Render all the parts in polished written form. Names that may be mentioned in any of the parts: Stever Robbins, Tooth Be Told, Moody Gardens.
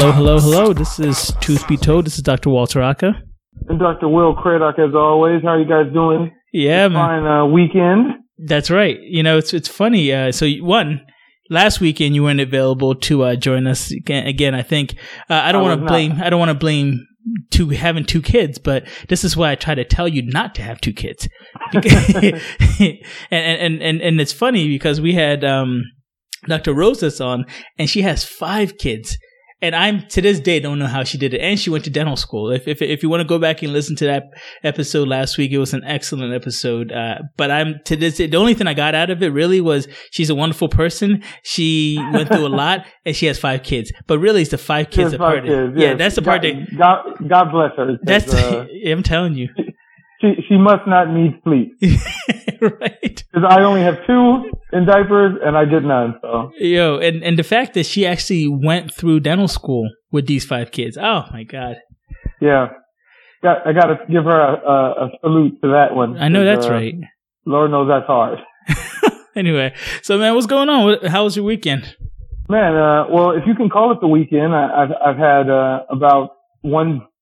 Hello, hello, hello. This is Tooth Be Told. This is Dr. Walter Aka. And Dr. Will Cradoc, as always. How are you guys doing? Yeah, it's man. Fine weekend. That's right. You know, it's funny. Last weekend you weren't available to join us again. I think I don't want to blame having two kids, but this is why I try to tell you not to have two kids. and it's funny because we had Dr. Rosa's on, and she has 5 kids. And I'm to this day don't know how she did it. And she went to dental school. If you want to go back and listen to that episode last week, it was an excellent episode. But I'm to this day, the only thing I got out of it really was she's a wonderful person. She went through a lot, and she has 5 kids. But really, it's the 5 kids apart. Yes. Yeah, that's the part that God bless her. That's I'm telling you. She must not need sleep. Right. Because I only have 2 in diapers, and I did none. So. Yo, and the fact that she actually went through dental school with these 5 kids. Oh, my God. Yeah. I got to give her a salute to that one. I know that's right. Lord knows that's hard. Anyway, so, man, what's going on? How was your weekend? Man, well, if you can call it the weekend, I've had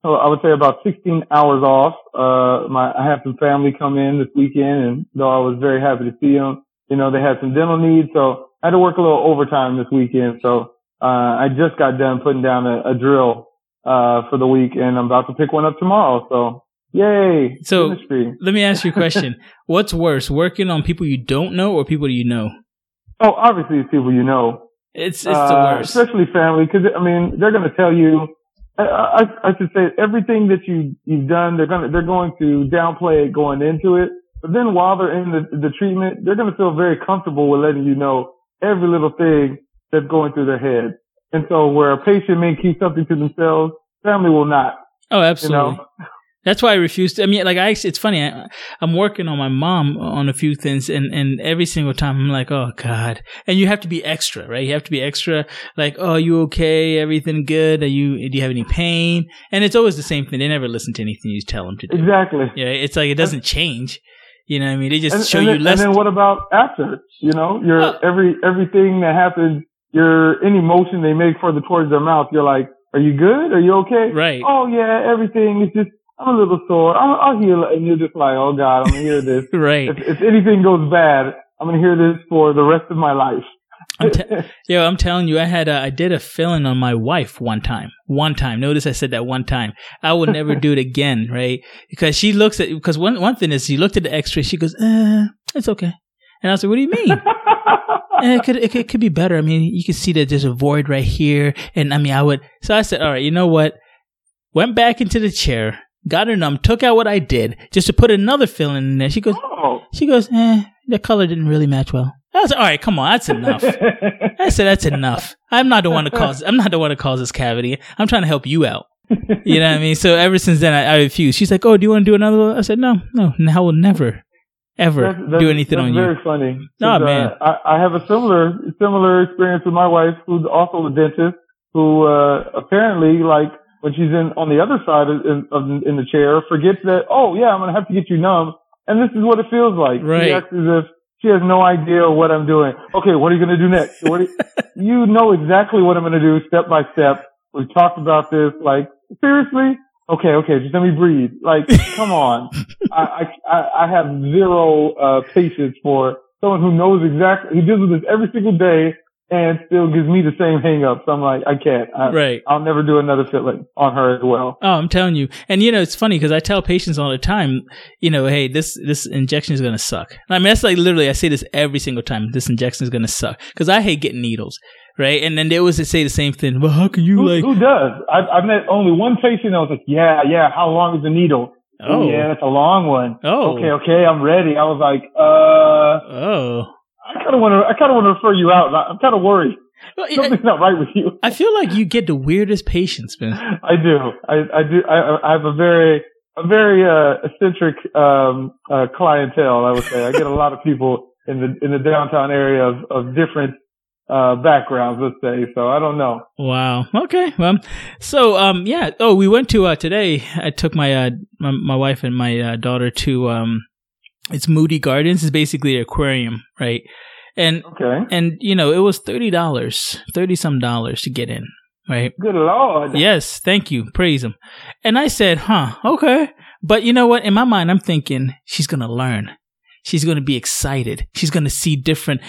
I would say about 16 hours off. I had some family come in this weekend, and though I was very happy to see them, you know, they had some dental needs, so I had to work a little overtime this weekend. So I just got done putting down a drill for the week, and I'm about to pick one up tomorrow. So yay! So industry. Let me ask you a question: What's worse, working on people you don't know or people you know? Oh, obviously it's people you know. It's the worst, especially family, because I mean they're going to tell you. I should say everything that you've done, they're going to downplay it going into it. But then while they're in the treatment, they're going to feel very comfortable with letting you know every little thing that's going through their head. And so where a patient may keep something to themselves, family will not. Oh, absolutely. You know? That's why I refuse to. I mean, like, it's funny. I'm working on my mom on a few things, and every single time I'm like, oh, God. And you have to be extra, right? You have to be extra. Like, oh, you okay? Everything good? Do you have any pain? And it's always the same thing. They never listen to anything you tell them to do. Exactly. Yeah, it's like it doesn't change. You know what I mean? They just show you less. And then what about after? You know, everything that happens, any motion they make towards their mouth, you're like, are you good? Are you okay? Right. Oh, yeah, everything is just. I'm a little sore. I'll heal it. And you're just like, oh, God, I'm going to hear this. Right. If anything goes bad, I'm going to hear this for the rest of my life. I'm telling you, I did a filling on my wife one time. One time. Notice I said that one time. I will never do it again, right? Because she looks at, because one thing is she looked at the x-ray. She goes, it's okay. And I was like, what do you mean? It could be better. I mean, you can see that there's a void right here. And I mean, so I said, all right, you know what? Went back into the chair. Got her numb, took out what I did just to put another filling in there. She goes, the color didn't really match well. I was like, all right, come on, that's enough. I said, that's enough. I'm not the one to cause this cavity. I'm trying to help you out. You know what I mean? So ever since then, I refuse. She's like, oh, do you want to do another one? I said, no, I will never, ever do anything on you. That's very funny. No, man. I have a similar experience with my wife, who's also a dentist, who apparently, like, when she's on the other side in the chair, forgets that, oh, yeah, I'm going to have to get you numb. And this is what it feels like. Right. She acts as if she has no idea what I'm doing. Okay, what are you going to do next? You know exactly what I'm going to do step by step. We've talked about this. Like, seriously? Okay, just let me breathe. Like, come on. I have zero patience for someone who knows exactly, who deals with this every single day. And still gives me the same hang-ups. I'm like, I can't. Right. I'll never do another filling on her as well. Oh, I'm telling you. And, you know, it's funny because I tell patients all the time, you know, hey, this injection is going to suck. I mean, that's like literally, I say this every single time. This injection is going to suck because I hate getting needles, right? And then they always say the same thing. Well, how can you Who does? I've met only one patient that was like, yeah, how long is the needle? Oh. Yeah, that's a long one. Oh. Okay, I'm ready. I was like, Oh. I kind of want to refer you out. I'm kind of worried. Well, something's not right with you. I feel like you get the weirdest patients, man. I do. I do. I have a very eccentric clientele. I would say I get a lot of people in the downtown area of different backgrounds. Let's say so. I don't know. Wow. Okay. Well. So yeah. Oh, we went to today. I took my wife and my daughter to it's Moody Gardens. It's basically an aquarium, right? And, okay. And you know, it was $30, $30-some dollars to get in, right? Good Lord. Yes, thank you. Praise him. And I said, okay. But you know what? In my mind, I'm thinking she's going to learn. She's going to be excited. She's going to see different,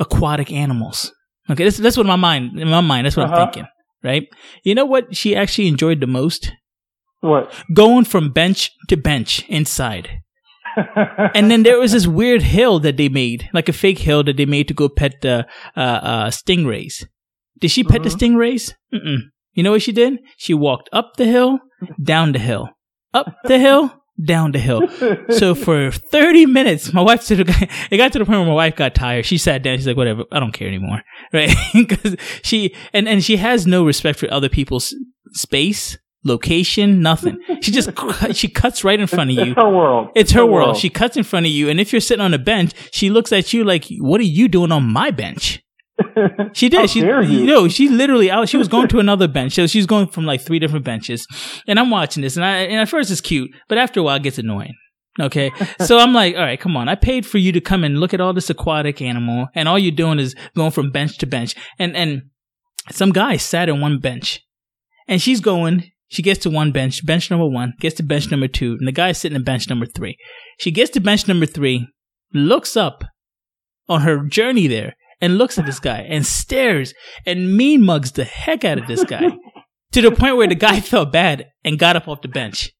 aquatic animals. Okay, that's what in my mind, that's what I'm thinking, right? You know what she actually enjoyed the most? What? Going from bench to bench inside. And then there was this weird hill that they made, like a fake hill that they made to go pet the stingrays. Did she pet the stingrays? Mm-mm. You know what she did? She walked up the hill, down the hill, up the hill, down the hill. So for 30 minutes, my wife said, it got to the point where my wife got tired. She sat down. She's like, whatever, I don't care anymore. Right? Because she has no respect for other people's space, location, nothing. She just, she cuts right in front of you. It's her world. She cuts in front of you. And if you're sitting on a bench, she looks at you like, what are you doing on my bench? She did. She literally out. She was going to another bench. So she's going from like 3 different benches, and I'm watching this. And at first it's cute, but after a while it gets annoying. Okay, so I'm like, all right, come on. I paid for you to come and look at all this aquatic animal, and all you're doing is going from bench to bench. And some guy sat on one bench, and she's going. She gets to one bench, bench number 1, gets to bench number 2, and the guy's sitting at bench number 3. She gets to bench number 3, looks up on her journey there. And looks at this guy and stares and mean mugs the heck out of this guy to the point where the guy felt bad and got up off the bench.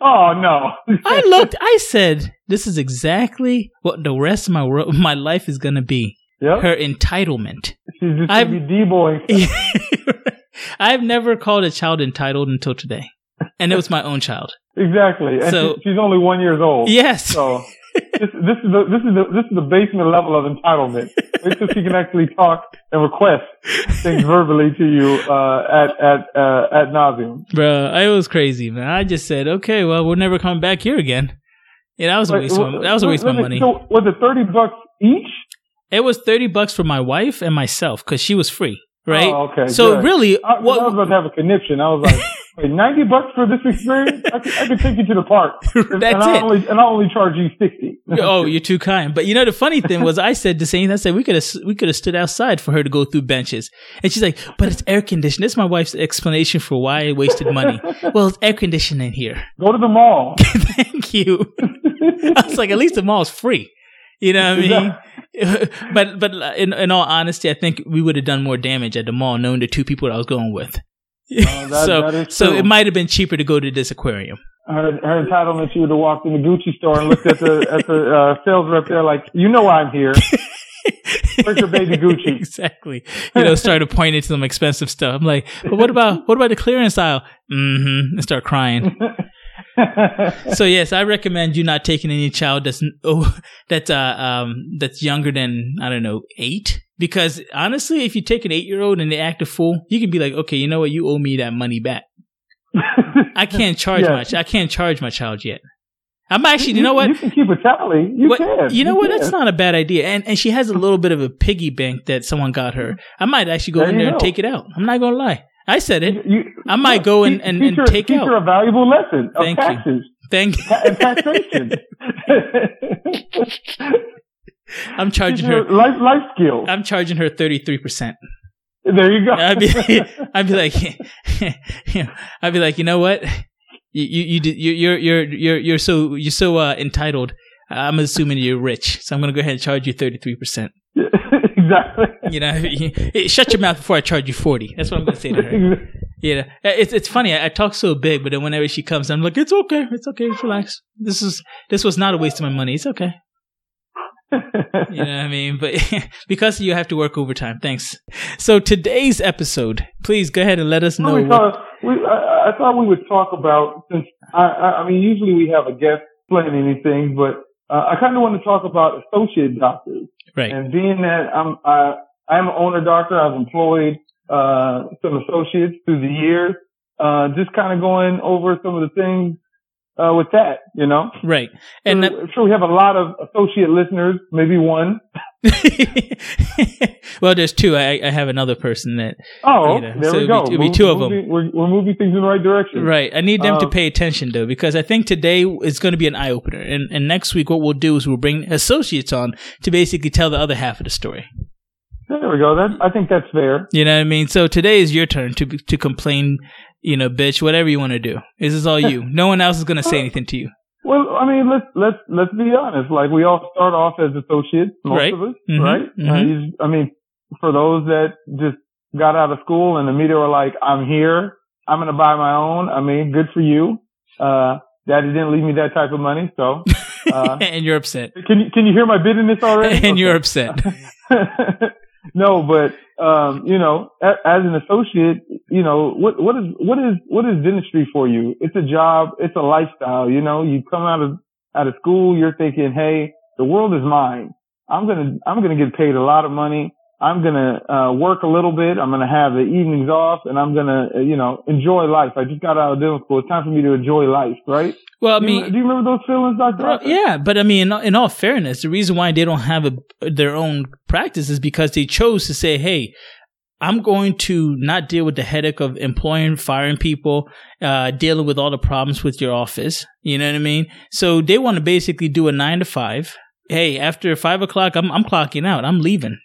Oh, no. I looked. I said, this is exactly what the rest of my life is going to be. Yep. Her entitlement. She's just going to be D-boy. I've never called a child entitled until today. And it was my own child. Exactly. And so, she's only 1 year old. Yes. So. This is the basement level of entitlement. Wait till she can actually talk and request things verbally to you at nauseum. Bro, it was crazy, man. I just said, okay, well, we're never coming back here again. Yeah, that was a waste. Of my money. So was it $30 each? It was $30 for my wife and myself because she was free, right? Oh, okay. So good. Really, I was about to have a conniption. I was like. $90 for this experience? I could take you to the park. I'll only charge you $60. Oh, you're too kind. But the funny thing was, I said the same. I said we could have stood outside for her to go through benches, and she's like, "But it's air conditioned." That's my wife's explanation for why I wasted money. Well, it's air conditioned in here. Go to the mall. Thank you. I was like, at least the mall is free. You know what I mean? But in all honesty, I think we would have done more damage at the mall knowing the 2 people that I was going with. So it might have been cheaper to go to this aquarium. Her entitlement, she would have walked in the Gucci store and looked at the sales rep there like, I'm here. Where's your baby Gucci? Exactly. Started pointing to some expensive stuff. I'm like, but what about the clearance aisle? Mm-hmm. And start crying. So yes, I recommend you not taking any child that's younger than 8. Because honestly, if you take an 8-year-old and they act a fool, you can be like, okay, you know what? You owe me that money back. I can't charge much. I can't charge my child yet. I'm actually, you know what? You can keep a tally. You can. You know what? That's not a bad idea. And she has a little bit of a piggy bank that someone got her. I might actually go in there and take it out. I'm not going to lie. I said it. I might go and take it out. Teach her a valuable lesson of taxes. Thank you. And taxation. I'm charging her life skills. I'm charging her 33%. There you go. I'd be like, you know what? You're so entitled. I'm assuming you're rich, so I'm gonna go ahead and charge you 33%. Exactly. Shut your mouth before I charge you 40. That's what I'm gonna say to her. It's funny. I talk so big, but then whenever she comes, I'm like, it's okay, relax. This was not a waste of my money. It's okay. You know what I mean? But because you have to work overtime. Thanks. So today's episode, please go ahead and let us know. I thought we would talk about, since I mean, usually we have a guest explain anything, but I kind of want to talk about associate doctors. Right. And being that I'm an owner doctor, I've employed some associates through the years, just kind of going over some of the things with that, Right. And I'm sure we have a lot of associate listeners, maybe one. Well, there's 2. I have another person that. Oh, there we go. It'll be 2 of them. We're moving things in the right direction. Right. I need them to pay attention, though, because I think today is going to be an eye-opener. And next week, what we'll do is we'll bring associates on to basically tell the other half of the story. Yeah, there we go. That, I think that's fair. You know what I mean? So today is your turn to complain, you know, bitch, whatever you want to do. This is all you. No one else is going to say anything to you. Well, I mean, let's be honest. Like, we all start off as associates, most right. of us, mm-hmm. right? Mm-hmm. I mean, for those that just got out of school and immediately were like, I'm here, I'm going to buy my own. I mean, good for you. Daddy didn't leave me that type of money, so. And you're upset. Can you hear my bitterness already? And okay. You're upset. No, but you know, as an associate, you know, what is dentistry for you? It's a job. It's a lifestyle. You know, you come out of school, you're thinking, hey, the world is mine. I'm gonna get paid a lot of money. I'm gonna work a little bit. I'm gonna have the evenings off, and I'm gonna, you know, enjoy life. I just got out of dental school. It's time for me to enjoy life, right? Well, I mean, do you remember those feelings, Dr. Cradoc? Yeah, but I mean, in all fairness, the reason why they don't have their own practice is because they chose to say, "Hey, I'm going to not deal with the headache of employing, firing people, dealing with all the problems with your office." You know what I mean? So they want to basically do a 9-to-5. Hey, after 5 o'clock, I'm clocking out. I'm leaving.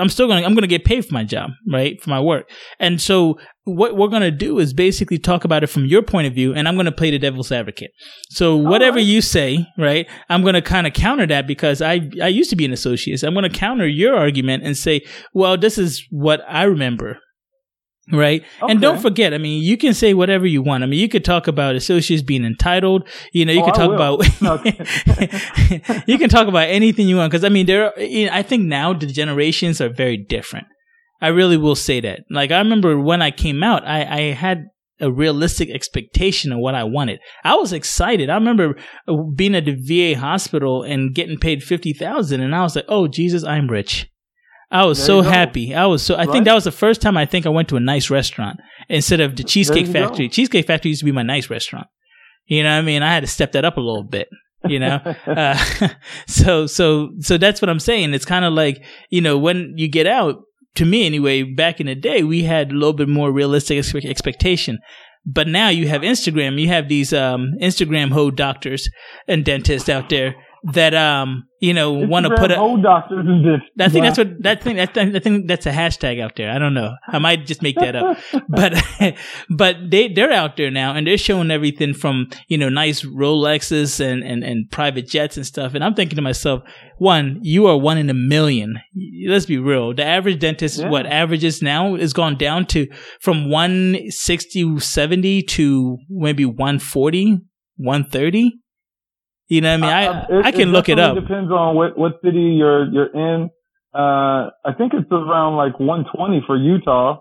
I'm gonna get paid for my job, right? For my work. And so what we're gonna do is basically talk about it from your point of view, and I'm gonna play the devil's advocate. So whatever you say, right? I'm gonna kind of counter that because I used to be an associate. So I'm gonna counter your argument and say, well, this is what I remember. Right. Okay. And don't forget, I mean, you can say whatever you want. I mean, you could talk about associates being entitled. You know, you could talk about, you can talk about anything you want. Cause I mean, I think now the generations are very different. I really will say that. Like, I remember when I came out, I had a realistic expectation of what I wanted. I was excited. I remember being at the VA hospital and getting paid $50,000. And I was like, oh, Jesus, I'm rich. I was so happy. I think that was the first time I think I went to a nice restaurant instead of the Cheesecake Factory. Cheesecake Factory used to be my nice restaurant. You know what I mean? I had to step that up a little bit, you know? So that's what I'm saying. It's kind of like, you know, when you get out, to me anyway, back in the day, we had a little bit more realistic expectation. But now you have Instagram. You have these Instagram hoe doctors and dentists out there that you know, want to put old doctors and dentists. I think that's what that thing. I think that's a hashtag out there. I don't know. I might just make that up. But they're out there now, and they're showing everything from, you know, nice Rolexes and private jets and stuff. And I'm thinking to myself, one, you are one in a million. Let's be real. The average dentist, what averages now is gone down to from 160, 70 to maybe 140, 130. You know what I mean? I can look it up. It depends on what city you're in. I think it's around like 120 for Utah,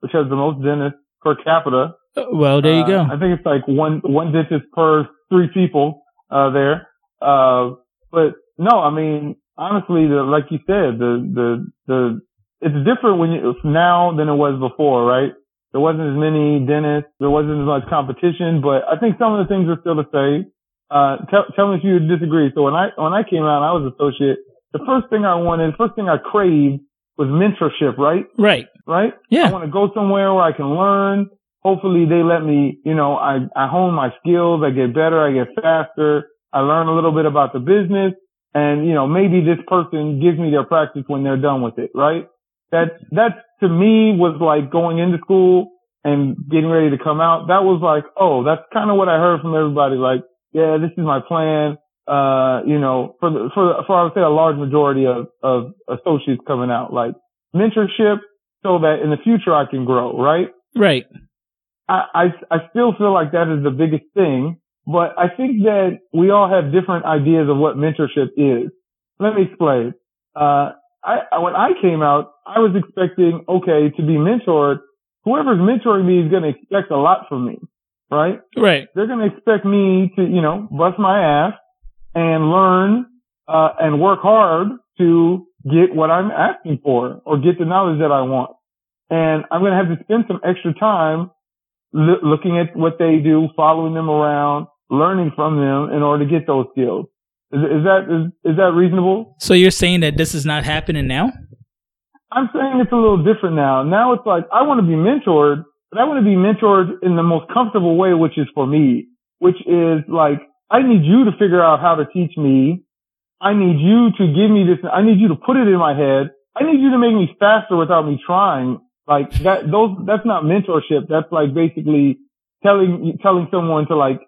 which has the most dentists per capita. Well, there you go. I think it's like one dentist per 3 people there. But no, I mean, honestly, like you said, the it's different when now than it was before, right? There wasn't as many dentists. There wasn't as much competition, but I think some of the things are still the same. Tell me if you disagree. So when I came out, I was associate. The first thing I wanted, first thing I craved was mentorship, right? Right? Yeah. I want to go somewhere where I can learn. Hopefully they let me, you know, I hone my skills. I get better. I get faster. I learn a little bit about the business. And, you know, maybe this person gives me their practice when they're done with it, right? That to me was like going into school and getting ready to come out. That was like, oh, that's kind of what I heard from everybody. Like, yeah, this is my plan. You know, for I would say a large majority of associates coming out, like mentorship, so that in the future I can grow. Right. Right. I still feel like that is the biggest thing, but I think that we all have different ideas of what mentorship is. Let me explain. When I came out, I was expecting, okay, to be mentored. Whoever's mentoring me is going to expect a lot from me. Right? Right. They're going to expect me to, you know, bust my ass and learn, and work hard to get what I'm asking for or get the knowledge that I want. And I'm going to have to spend some extra time looking at what they do, following them around, learning from them in order to get those skills. Is that reasonable? So you're saying that this is not happening now? I'm saying it's a little different now. Now it's like, I want to be mentored. But I want to be mentored in the most comfortable way, which is for me, which is like, I need you to figure out how to teach me. I need you to give me this. I need you to put it in my head. I need you to make me faster without me trying. Like that, that's not mentorship. That's like basically telling someone to like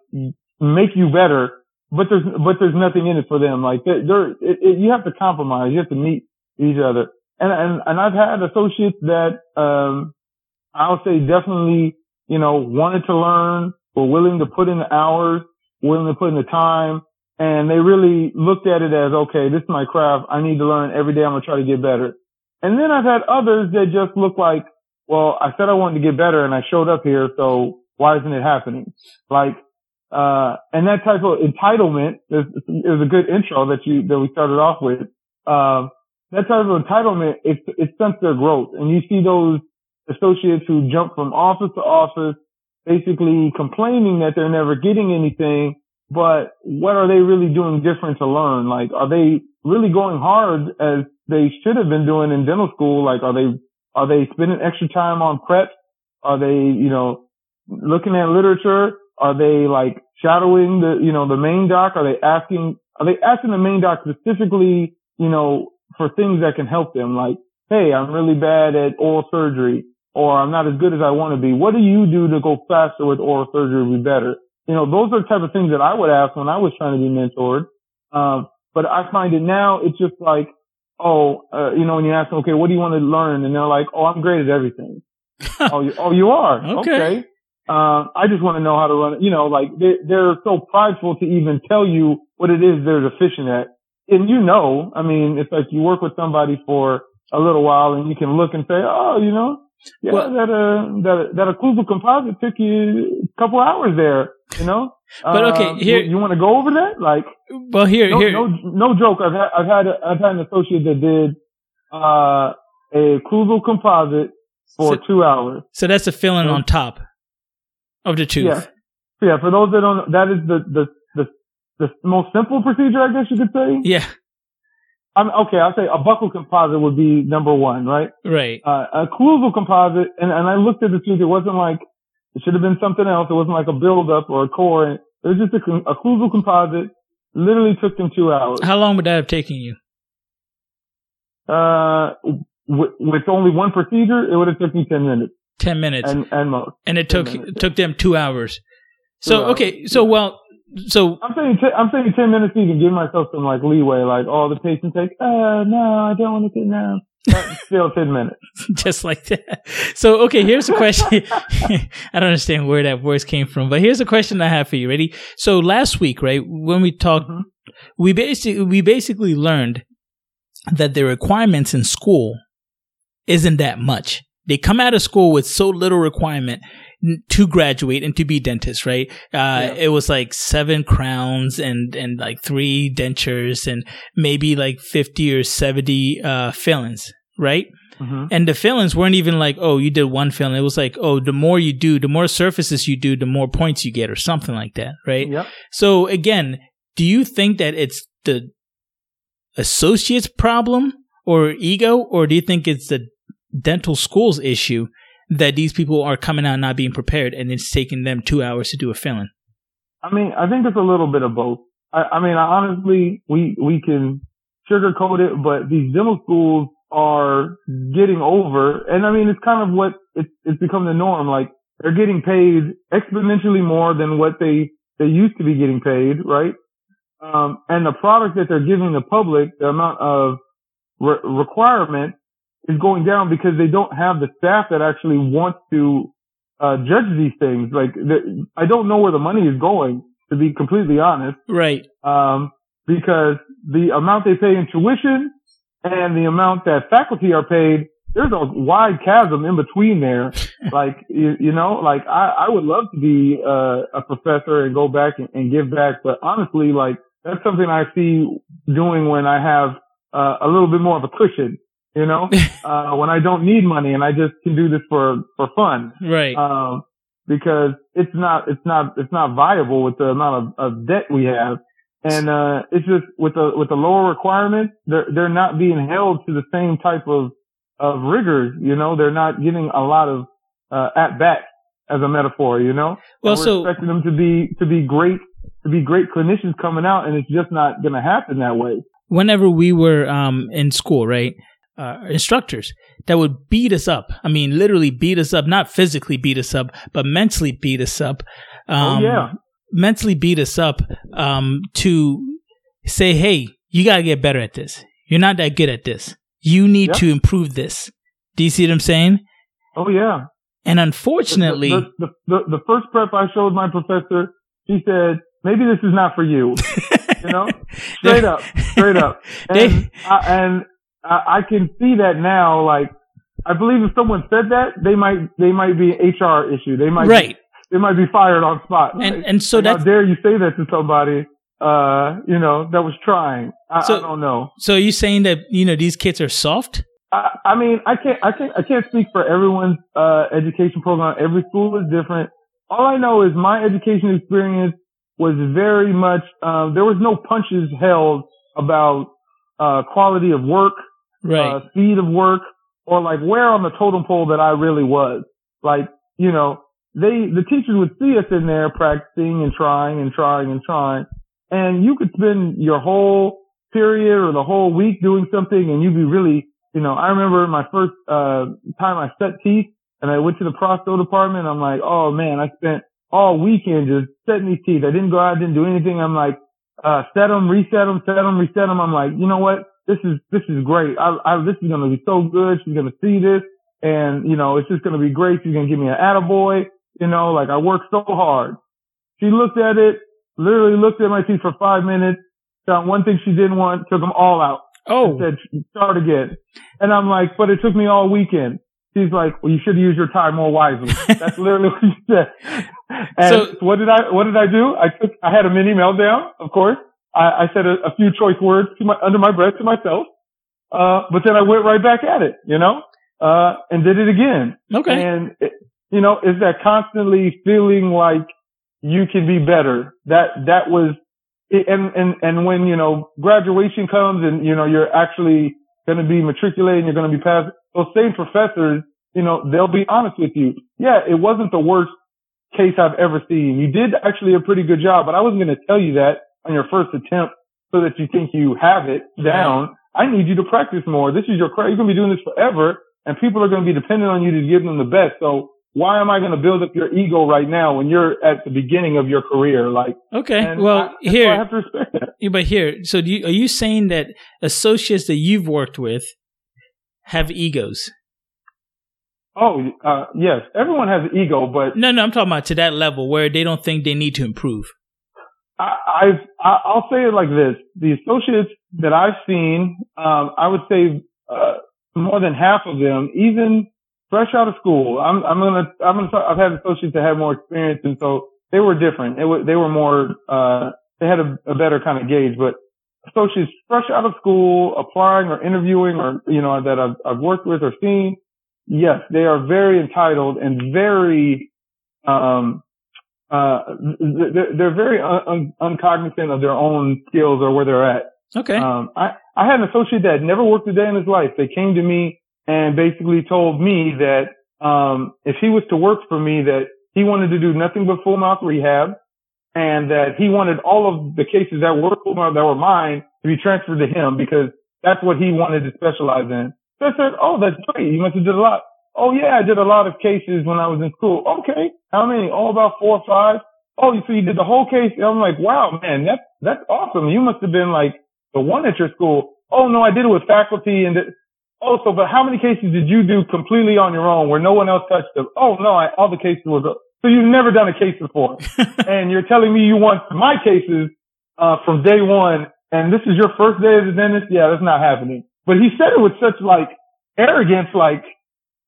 make you better, but there's nothing in it for them. Like you have to compromise. You have to meet each other. And I've had associates that, I'll say definitely, you know, wanted to learn, were willing to put in the hours, willing to put in the time. And they really looked at it as, okay, this is my craft. I need to learn every day. I'm going to try to get better. And then I've had others that just look like, well, I said I wanted to get better and I showed up here. So why isn't it happening? Like, and that type of entitlement is a good intro that we started off with. That type of entitlement, it stunts their growth. And you see those associates who jump from office to office, basically complaining that they're never getting anything. But what are they really doing different to learn? Like, are they really going hard as they should have been doing in dental school? Like, are they spending extra time on prep? Are they, you know, looking at literature? Are they like shadowing the main doc? Are they asking the main doc specifically, you know, for things that can help them? Like, hey, I'm really bad at oral surgery, or I'm not as good as I want to be. What do you do to go faster with oral surgery to be better? You know, those are the type of things that I would ask when I was trying to be mentored. But I find it now, it's just like, you know, when you ask them, okay, what do you want to learn? And they're like, oh, I'm great at everything. You are? Okay. I just want to know how to run it. You know, like they're so prideful to even tell you what it is they're deficient at. And you know, I mean, it's like you work with somebody for a little while and you can look and say, oh, you know, yeah, well, that occlusal composite took you a couple hours there, you know? But okay, here. You want to go over that? Like, well, here. No joke. I've had an associate that did, a occlusal composite for 2 hours. So that's the filling on top of the tooth. Yeah. Yeah. For those that don't know, that is the most simple procedure, I guess you could say. Yeah. I'll say a buccal composite would be number one, right? Right. A occlusal composite, and I looked at the tooth, it wasn't like, it should have been something else. It wasn't like a buildup or a core. It was just a occlusal composite. Literally took them 2 hours. How long would that have taken you? With only one procedure, it would have took me 10 minutes. 10 minutes. And most. And it took them 2 hours. So, okay. So, well. So I'm saying 10 minutes so you can give myself some like leeway, like all the patients like, no, I don't want to sit now. Still 10 minutes. Just like that. So, okay, here's a question. I don't understand where that voice came from, but here's a question I have for you. Ready? So last week, right, when we talked, we basically learned that the requirements in school isn't that much. They come out of school with so little requirement to graduate and to be dentists, right? It was like 7 crowns and like 3 dentures and maybe like 50 or 70 fillings, right? Mm-hmm. And the fillings weren't even like, oh, you did one filling. It was like, oh, the more you do, the more surfaces you do, the more points you get or something like that, right? Yep. So again, do you think that it's the associate's problem or ego, or do you think it's the dental school's issue that these people are coming out not being prepared and it's taking them 2 hours to do a filling? I mean, I think it's a little bit of both. I mean, honestly, we can sugarcoat it, but these dental schools are getting over. And I mean, it's kind of what it's become the norm. Like they're getting paid exponentially more than what they used to be getting paid, right? And the product that they're giving the public, the amount of requirement is going down because they don't have the staff that actually wants to judge these things. Like, I don't know where the money is going, to be completely honest. Right. Because the amount they pay in tuition and the amount that faculty are paid, there's a wide chasm in between there. Like, you know, like I would love to be a professor and go back and give back. But honestly, like that's something I see doing when I have a little bit more of a cushion. You know, when I don't need money and I just can do this for fun. Right. Because it's not viable with the amount of debt we have. And, it's just with the lower requirements, they're not being held to the same type of rigors. You know, they're not getting a lot of, at bats as a metaphor, you know? Well, and we're expecting them to be great clinicians coming out, and it's just not going to happen that way. Whenever we were, in school, right? instructors that would beat us up. I mean, literally beat us up, not physically beat us up, but mentally beat us up. Mentally beat us up to say, hey, you got to get better at this. You're not that good at this. You need to improve this. Do you see what I'm saying? Oh, yeah. And unfortunately, the first prep I showed my professor, he said, maybe this is not for you. You know, straight up. And I can see that now. Like, I believe if someone said that, they might be an HR issue. They might be fired on spot. And so how dare you say that to somebody? You know, that was trying. I don't know. So are you saying that, you know, these kids are soft? I mean, I can't speak for everyone's education program. Every school is different. All I know is my education experience was very much there was no punches held about quality of work, speed of work, or like where on the totem pole that I really was. Like, you know, the teachers would see us in there practicing and trying, and you could spend your whole period or the whole week doing something, and you'd be really, you know, I remember my first time I set teeth and I went to the prostho department. I'm like, oh man, I spent all weekend just setting these teeth. I didn't go out, didn't do anything. I'm like, set them, reset them. I'm like, you know what? This is great. This is going to be so good. She's going to see this. And, you know, it's just going to be great. She's going to give me an attaboy. You know, like I worked so hard. She looked at it, literally looked at my teeth for 5 minutes, found one thing she didn't want, took them all out. Oh. Said, start again. And I'm like, but it took me all weekend. She's like, well, you should use your time more wisely. That's literally what she said. And so, what did I do? I had a mini meltdown, of course. I said a few choice words under my breath to myself. But then I went right back at it, you know, and did it again. Okay. And it, you know, is that constantly feeling like you can be better. That was, And when, you know, graduation comes and, you know, you're actually going to be matriculating, you're going to be passed, those same professors, you know, they'll be honest with you. Yeah, it wasn't the worst case I've ever seen. You did actually a pretty good job, but I wasn't going to tell you that on your first attempt so that you think you have it down. I need you to practice more. This is your craft. You're going to be doing this forever, and people are going to be dependent on you to give them the best. So why am I going to build up your ego right now when you're at the beginning of your career? Like, okay, well, here, I have to respect that. But here, so are you saying that associates that you've worked with have egos? Oh, yes. Everyone has an ego, but no, I'm talking about to that level where they don't think they need to improve. I'll say it like this: the associates that I've seen, I would say more than half of them, even fresh out of school. I've had associates that had more experience, and so they were different. They were more, they had a better kind of gauge, but associates fresh out of school, applying or interviewing or, you know, that I've worked with or seen, yes, they are very entitled and very, they're very uncognizant of their own skills or where they're at. Okay. I had an associate that never worked a day in his life. They came to me and basically told me that if he was to work for me, that he wanted to do nothing but full mouth rehab, and that he wanted all of the cases that were mine to be transferred to him because that's what he wanted to specialize in. So I said, oh, that's great. You must have did a lot. Oh, yeah, I did a lot of cases when I was in school. Okay. How many? Oh, about 4 or 5. Oh, so you did the whole case. And I'm like, wow, man, that's awesome. You must have been like the one at your school. Oh, no, I did it with faculty and also, but how many cases did you do completely on your own where no one else touched them? Oh, no, all the cases were built. So you've never done a case before. And you're telling me you want my cases from day one, and this is your first day as a dentist? Yeah, that's not happening. But he said it with such, like, arrogance, like,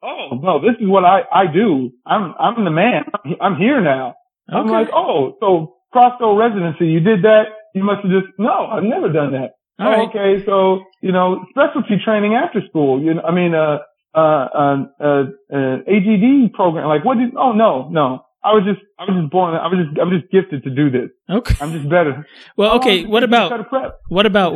oh, no, this is what I do. I'm the man. I'm here now. Okay. I'm like, oh, so Crossville residency, you did that? You must have just, no, I've never done that. Oh, right. Okay, so, you know, specialty training after school, you know, I mean, AGD program, like no. I was just born, I'm just gifted to do this. Okay. I'm just better. Well, okay, what about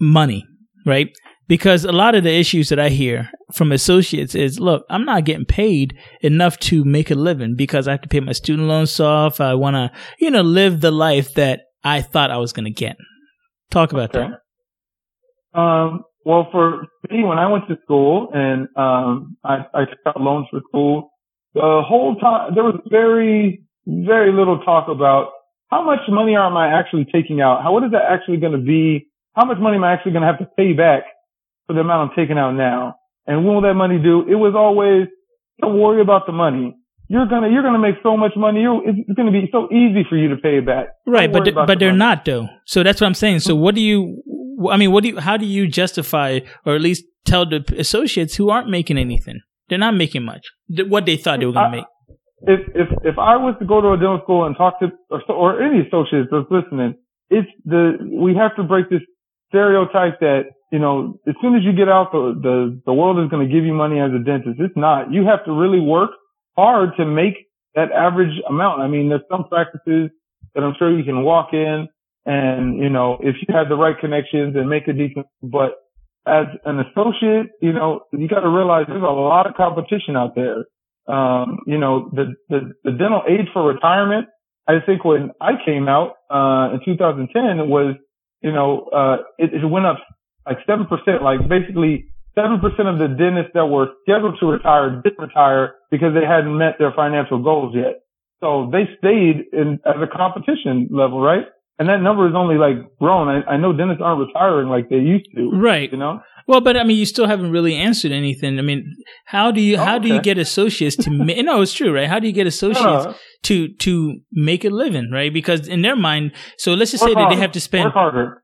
money, right? Because a lot of the issues that I hear from associates is, look, I'm not getting paid enough to make a living because I have to pay my student loans off. I want to, you know, live the life that I thought I was going to get. Talk about that. Well, for me, when I went to school and I took out loans for school, the whole time there was very, very little talk about how much money am I actually taking out? How, what is that actually going to be? How much money am I actually going to have to pay back for the amount I'm taking out now? And what will that money do? It was always, don't worry about the money. You're gonna make so much money. It's gonna be so easy for you to pay it back. Right, but they're not though. So that's what I'm saying. So how do you justify or at least tell the associates who aren't making anything? They're not making much. What they thought they were gonna make. If I was to go to a dental school and talk to or any associates that's listening, we have to break this stereotype that, you know, as soon as you get out, the world is going to give you money as a dentist. It's not. You have to really work hard to make that average amount. I mean, there's some practices that I'm sure you can walk in and, you know, if you have the right connections and make a decent, but as an associate, you know, you got to realize there's a lot of competition out there. You know, the dental aid for retirement, I think when I came out, in 2010, it was, you know, it went up like 7%, like basically 7% of the dentists that were scheduled to retire didn't retire because they hadn't met their financial goals yet. So they stayed in as a competition level, right? And that number is only like grown. I know dentists aren't retiring like they used to. Right. You know? Well, but I mean, you still haven't really answered anything. I mean, how do you get associates to no, it's true, right? How do you get associates to make a living, right? Because in their mind, so let's just work say harder, that they have to spend work harder.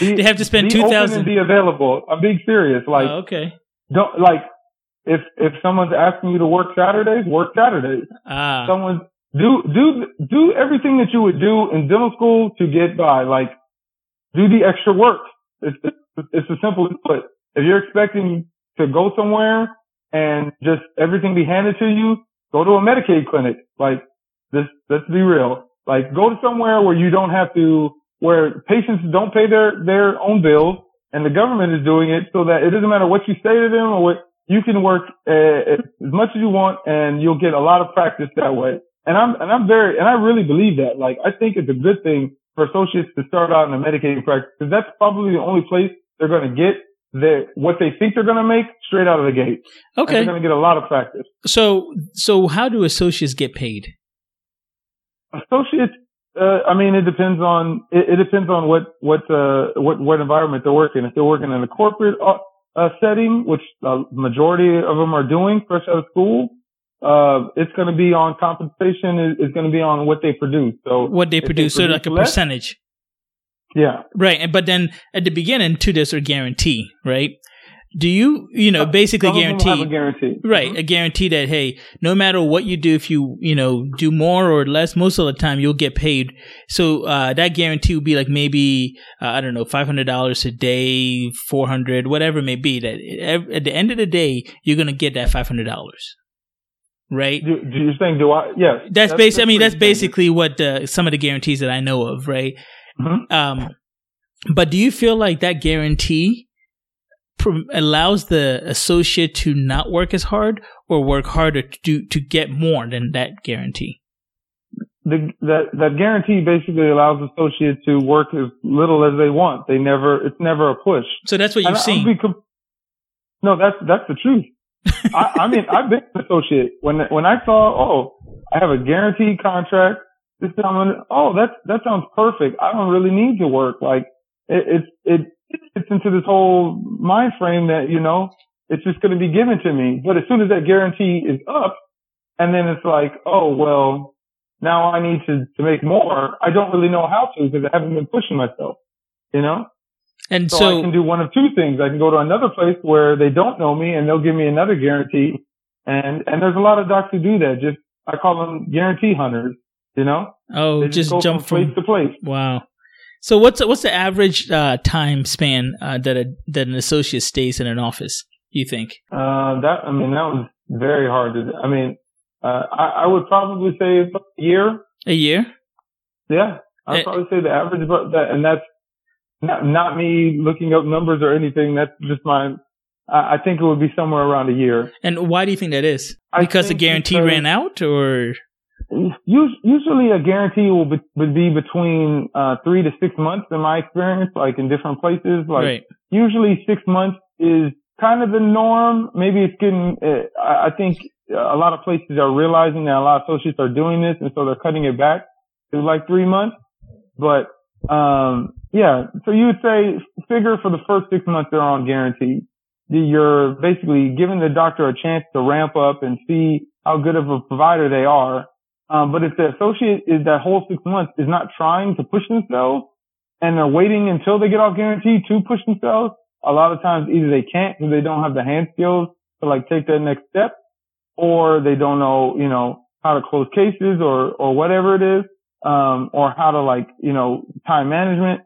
They have to spend $2,000 and be available. I'm being serious. Like, okay. Don't like if someone's asking you to work Saturdays, work Saturdays. Someone do everything that you would do in dental school to get by. Like, do the extra work. It's as simple as put. If you're expecting to go somewhere and just everything be handed to you, go to a Medicaid clinic. Like, this, let's be real. Like, go to somewhere where you don't have to, where patients don't pay their own bills and the government is doing it so that it doesn't matter what you say to them or what you can work as much as you want and you'll get a lot of practice that way. And I really believe that. Like, I think it's a good thing for associates to start out in a Medicaid practice because that's probably the only place they're going to get what they think they're going to make straight out of the gate. Okay. And they're going to get a lot of practice. So how do associates get paid? Associates, it depends on, what environment they're working. If they're working in a corporate setting, which the majority of them are doing fresh out of school, it's going to be on compensation. It's going to be on what they produce. So what they produce, so like a percentage. Yeah. Right. But then at the beginning, this are guarantee, right? Do you basically guarantee, right? A guarantee that, hey, no matter what you do, if you do more or less, most of the time you'll get paid. So, that guarantee would be like maybe, I don't know, $500 a day, $400, whatever it may be, that at the end of the day, you're going to get that $500. Right? You're saying, yeah. That's basically what some of the guarantees that I know of, right? Mm-hmm. But do you feel like that guarantee allows the associate to not work as hard or work harder to get more than that guarantee? That guarantee basically allows the associate to work as little as they want. It's never a push. So that's what you've seen. No, that's the truth. I've been an associate. When I saw, I have a guaranteed contract. This time, that sounds perfect. I don't really need to work. Like, it fits into this whole mind frame that, you know, it's just going to be given to me. But as soon as that guarantee is up, and then it's like, oh, well, now I need to make more. I don't really know how to because I haven't been pushing myself, you know? And so I can do one of two things. I can go to another place where they don't know me and they'll give me another guarantee. And there's a lot of docs who do that. Just, I call them guarantee hunters, you know? Oh, they just jump from place to place. Wow. So what's the average, time span, that an associate stays in an office, you think? That was very hard to do. I would probably say it's a year. A year? Yeah. I'd probably say the average about that. And that's, not me looking up numbers or anything. That's just I think it would be somewhere around a year. And why do you think that is? Because the guarantee ran out, or? Usually a guarantee would be between 3 to 6 months in my experience, like in different places. Like, right. usually 6 months is kind of the norm. Maybe it's getting, I think a lot of places are realizing that a lot of associates are doing this, and so they're cutting it back to like 3 months. But, yeah, so you would say figure for the first 6 months they're on guarantee. You're basically giving the doctor a chance to ramp up and see how good of a provider they are. But if the associate is that whole 6 months is not trying to push themselves and they're waiting until they get off guarantee to push themselves, a lot of times either they can't because they don't have the hand skills to like take that next step, or they don't know, you know, how to close cases or whatever it is, or how to like, you know, time management.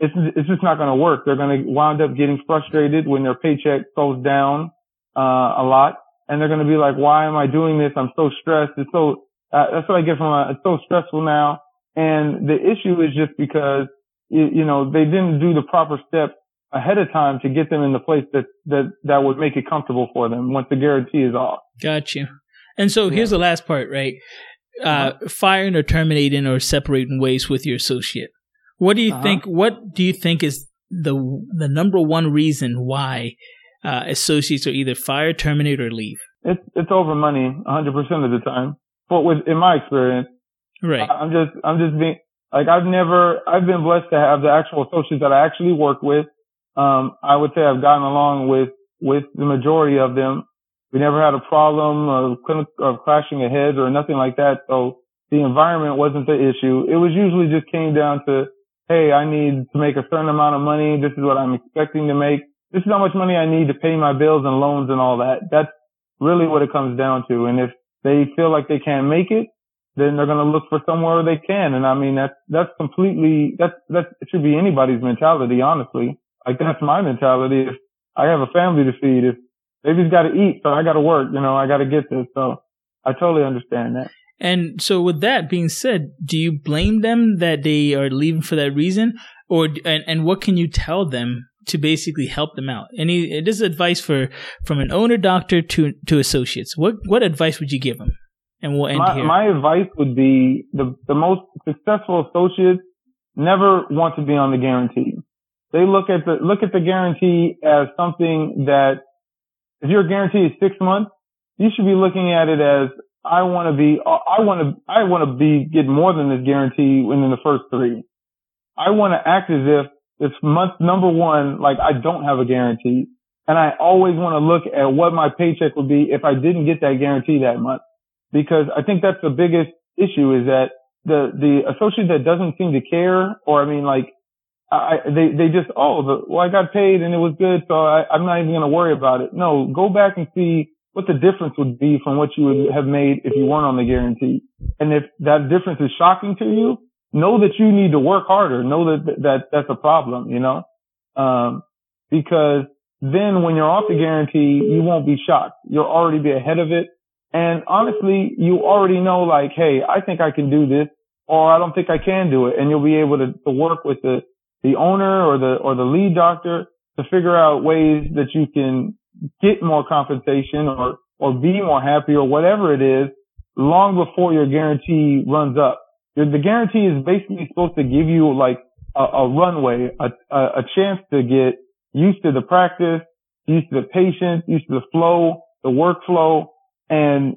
It's just not going to work. They're going to wind up getting frustrated when their paycheck goes down, a lot. And they're going to be like, why am I doing this? I'm so stressed. It's so, that's what I get from it's so stressful now. And the issue is just because, you know, they didn't do the proper steps ahead of time to get them in the place that would make it comfortable for them once the guarantee is off. Got you. And so here's the last part, right? Firing or terminating or separating ways with your associate. What do you think? What do you think is the number one reason why associates are either fired, terminated, or leave? It's over money 100% of the time. But in my experience, right? I'm just being like I've been blessed to have the actual associates that I actually work with. I would say I've gotten along with the majority of them. We never had a problem of clashing of heads or nothing like that. So the environment wasn't the issue. It was usually just came down to, hey, I need to make a certain amount of money. This is what I'm expecting to make. This is how much money I need to pay my bills and loans and all that. That's really what it comes down to. And if they feel like they can't make it, then they're going to look for somewhere they can. And I mean, that's it should be anybody's mentality, honestly. Like, that's my mentality. If I have a family to feed, if baby's got to eat, so I got to work, you know, I got to get this. So I totally understand that. And so with that being said, do you blame them that they are leaving for that reason? And what can you tell them to basically help them out? This is advice from an owner doctor to associates. What advice would you give them? And we'll end here. My advice would be the most successful associates never want to be on the guarantee. They look at the guarantee as something that if your guarantee is 6 months, you should be looking at it as I want to get more than this guarantee within the first 3. I want to act as if it's month number 1, like I don't have a guarantee. And I always want to look at what my paycheck would be if I didn't get that guarantee that month. Because I think that's the biggest issue is that the associate that doesn't seem to care, or I mean, like, I got paid and it was good, so I'm not even going to worry about it. No, go back and see what the difference would be from what you would have made if you weren't on the guarantee. And if that difference is shocking to you, know that you need to work harder. Know that that's a problem, you know? Because then when you're off the guarantee, you won't be shocked. You'll already be ahead of it. And honestly, you already know, like, hey, I think I can do this, or I don't think I can do it. And you'll be able to work with the owner or the lead doctor to figure out ways that you can get more compensation or be more happy or whatever it is long before your guarantee runs up. The guarantee is basically supposed to give you like a runway, a chance to get used to the practice, used to the patient, used to the flow, the workflow. And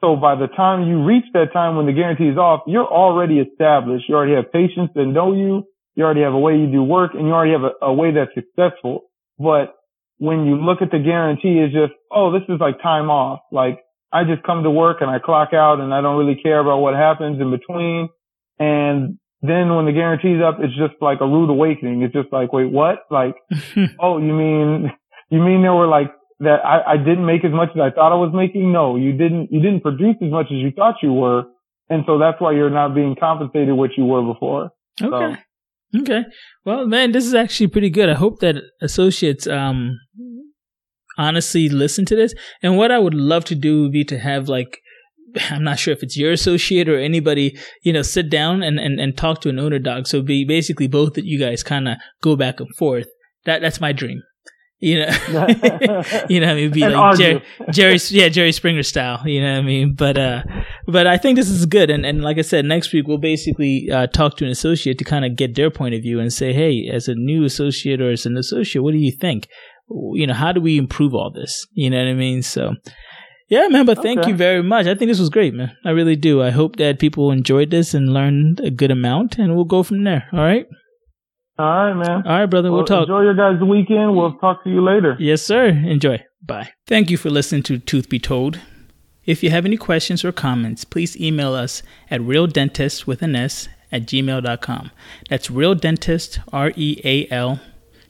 so by the time you reach that time when the guarantee is off, you're already established. You already have patients that know you. You already have a way you do work, and you already have a way that's successful. But when you look at the guarantee, it's just, oh, this is like time off. Like, I just come to work and I clock out and I don't really care about what happens in between. And then when the guarantee's up, it's just like a rude awakening. It's just like, wait, what? Like, oh, you mean there were like that I didn't make as much as I thought I was making? No, you didn't produce as much as you thought you were. And so that's why you're not being compensated what you were before. Okay. So, okay. Well, man, this is actually pretty good. I hope that associates honestly listen to this. And what I would love to do would be to have, like, I'm not sure if it's your associate or anybody, you know, sit down and talk to an owner doc. So be basically both that you guys kind of go back and forth. That's my dream. You know, you know what I mean? It'd be like Jerry Springer style, you know what I mean? But I think this is good. And like I said, next week we'll basically talk to an associate to kind of get their point of view and say, hey, as a new associate or as an associate, what do you think? You know, how do we improve all this? You know what I mean? So, yeah, man, but thank you very much. I think this was great, man. I really do. I hope that people enjoyed this and learned a good amount, and we'll go from there. All right? All right, man. All right, brother. We'll talk. Enjoy your guys' weekend. We'll talk to you later. Yes, sir. Enjoy. Bye. Thank you for listening to Tooth Be Told. If you have any questions or comments, please email us at realdentist@gmail.com. That's realdentist, R-E-A-L,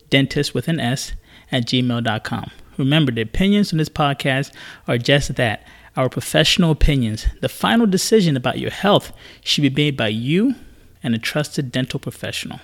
dentist@gmail.com. Remember, the opinions on this podcast are just that, our professional opinions. The final decision about your health should be made by you and a trusted dental professional.